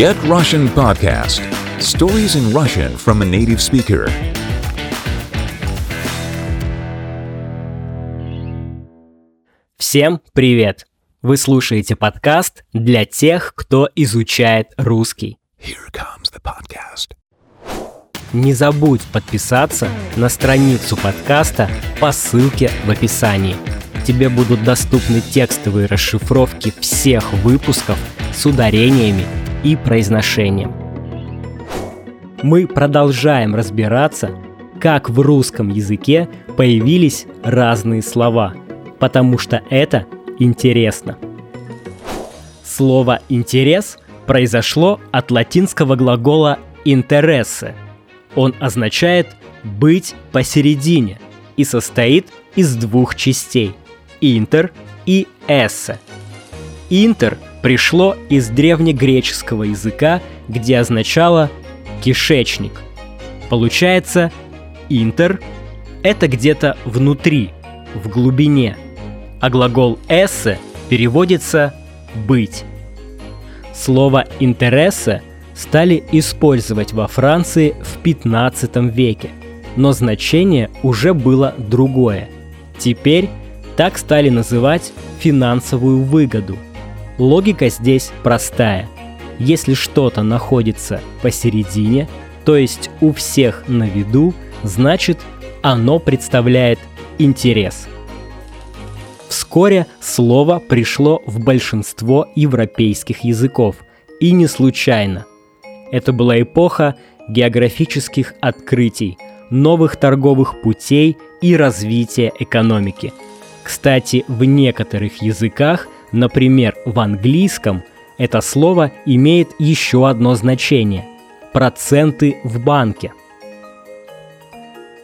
Get Russian Podcast. Stories in Russian from a native speaker. Всем привет! Вы слушаете подкаст для тех, кто изучает русский. Here comes the podcast. Не забудь подписаться на страницу подкаста по ссылке в описании. Тебе будут доступны текстовые расшифровки всех выпусков с ударениями и произношением. Мы продолжаем разбираться, как в русском языке появились разные слова, потому что это интересно. Слово «интерес» произошло от латинского глагола «interesse». Он означает «быть посередине» и состоит из двух частей – «интер» и «эссе». «Интер» пришло из древнегреческого языка, где означало «кишечник». Получается, «интер» — это где-то внутри, в глубине, а глагол «эссе» переводится «быть». Слово «интересе» стали использовать во Франции в XV веке, но значение уже было другое. Теперь так стали называть финансовую выгоду. Логика здесь простая. Если что-то находится посередине, то есть у всех на виду, значит, оно представляет интерес. Вскоре слово пришло в большинство европейских языков, и не случайно. Это была эпоха географических открытий, новых торговых путей и развития экономики. Кстати, в некоторых языках, например, в английском, это слово имеет еще одно значение – проценты в банке.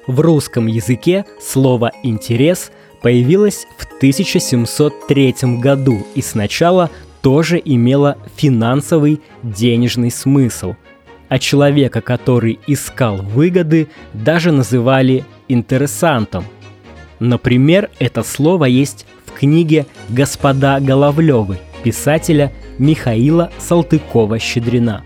В русском языке слово «интерес» появилось в 1703 году и сначала тоже имело финансовый денежный смысл, а человека, который искал выгоды, даже называли «интересантом». Например, это слово есть в книге «Господа Головлёвы» писателя Михаила Салтыкова-Щедрина.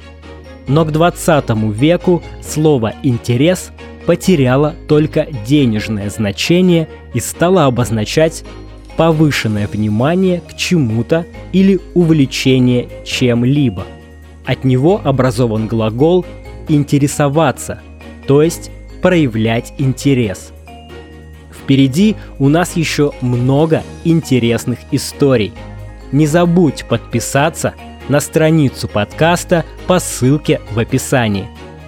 Но к 20 веку слово «интерес» потеряло только денежное значение и стало обозначать повышенное внимание к чему-то или увлечение чем-либо. От него образован глагол «интересоваться», то есть проявлять интерес. Впереди у нас еще много интересных историй. Не забудь подписаться на страницу подкаста по ссылке в описании.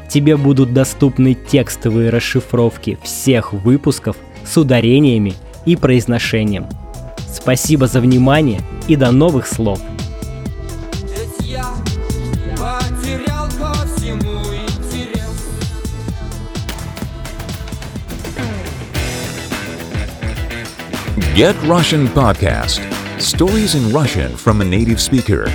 Тебе будут доступны текстовые расшифровки всех выпусков с ударениями и произношением. Спасибо за внимание и до новых слов! Get Russian Podcast. Stories in Russian from a native speaker.